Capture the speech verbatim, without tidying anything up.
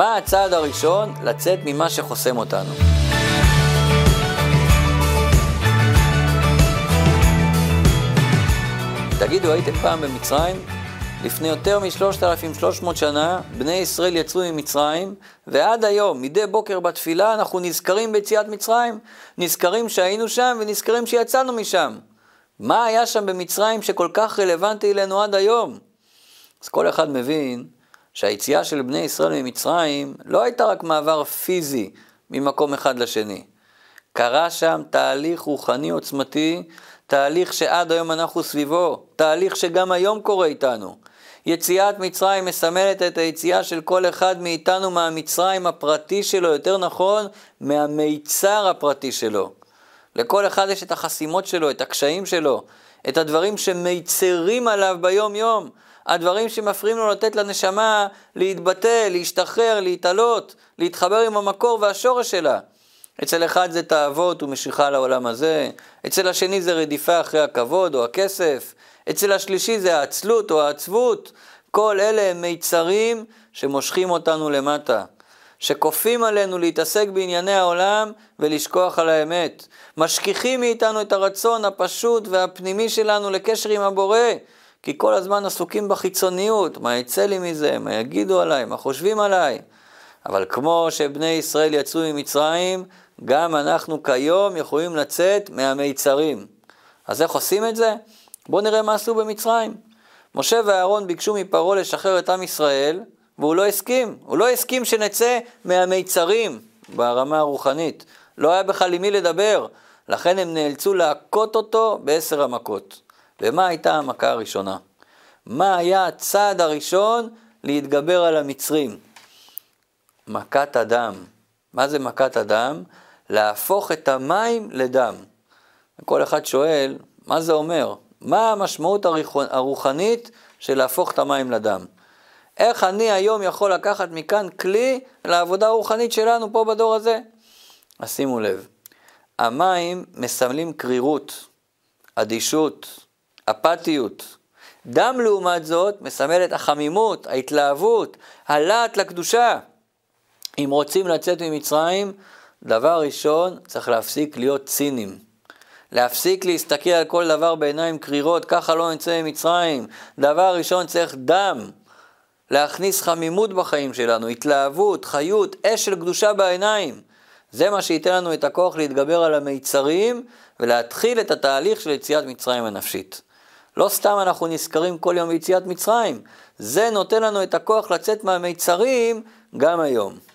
מה הצעד הראשון? לצאת ממה שחוסם אותנו. תגידו, הייתם פעם במצרים? לפני יותר מ-שלושת אלפים ושלוש מאות שנה, בני ישראל יצאו ממצרים, ועד היום, מדי בוקר בתפילה, אנחנו נזכרים ביציאת מצרים, נזכרים שהיינו שם ונזכרים שיצאנו משם. מה היה שם במצרים שכל כך רלוונטי לנו עד היום? אז כל אחד מבין שהיציאה של בני ישראל ממצרים לא הייתה רק מעבר פיזי ממקום אחד לשני. קרה שם תהליך רוחני עוצמתי, תהליך שעד היום אנחנו סביבו, תהליך שגם היום קורה איתנו. יציאת מצרים מסמלת את היציאה של כל אחד מאיתנו מהמצרים הפרטי שלו, יותר נכון, מהמיצר הפרטי שלו. לכל אחד יש את החסימות שלו, את הקשיים שלו, את הדברים שמיצרים עליו ביום יום, הדברים שמפריעים לו לתת לנשמה להתבטא, להשתחרר, להתעלות, להתחבר עם המקור והשורש שלה. אצל אחד זה תאוות ומשיכה לעולם הזה, אצל השני זה רדיפה אחרי הכבוד או הכסף, אצל השלישי זה העצלות או העצבות. כל אלה הם מיצרים שמושכים אותנו למטה, שכופים עלינו להתעסק בענייני העולם ולשכוח על האמת, משכיחים מאיתנו את הרצון הפשוט והפנימי שלנו לקשר עם הבורא, כי כל הזמן עסוקים בחיצוניות, מה יצא לי מזה, מה יגידו עליי, מה חושבים עליי. אבל כמו שבני ישראל יצאו ממצרים, גם אנחנו כיום יכולים לצאת מהמיצרים. אז איך עושים את זה? בואו נראה מה עשו במצרים. משה ואהרון ביקשו מפרעה לשחרר את עם ישראל, והוא לא הסכים. הוא לא הסכים שנצא מהמיצרים ברמה הרוחנית. לא היה בכלל עם מי לדבר, לכן הם נאלצו להכות אותו בעשר המכות. ומה הייתה המכה הראשונה? מה היה הצעד הראשון להתגבר על המצרים? מכת הדם. מה זה מכת הדם? להפוך את המים לדם. כל אחד שואל, מה זה אומר? מה המשמעות הרוחנית של להפוך את המים לדם? איך אני היום יכול לקחת מכאן כלי לעבודה הרוחנית שלנו פה בדור הזה? אז שימו לב, המים מסמלים קרירות, אדישות, אפתיות. דם לעומת זאת מסמל את החמימות, ההתלהבות, הלהט לקדושה. אם רוצים לצאת ממצרים, דבר ראשון, צריך להפסיק להיות ציניים. להפסיק להסתכל על כל דבר בעיניים קרירות, ככה לא נצא ממצרים. דבר ראשון, צריך דם. להכניס חמימות בחיים שלנו, התלהבות, חיות, אש של קדושה בעיניים. זה מה שייתן לנו את הכוח להתגבר על המיצרים, ולהתחיל את התהליך של יציאת מצרים הנפשית. לא סתם אנחנו נזכרים כל יום ביציאת מצרים. זה נותן לנו את הכוח לצאת מהמיצרים גם היום.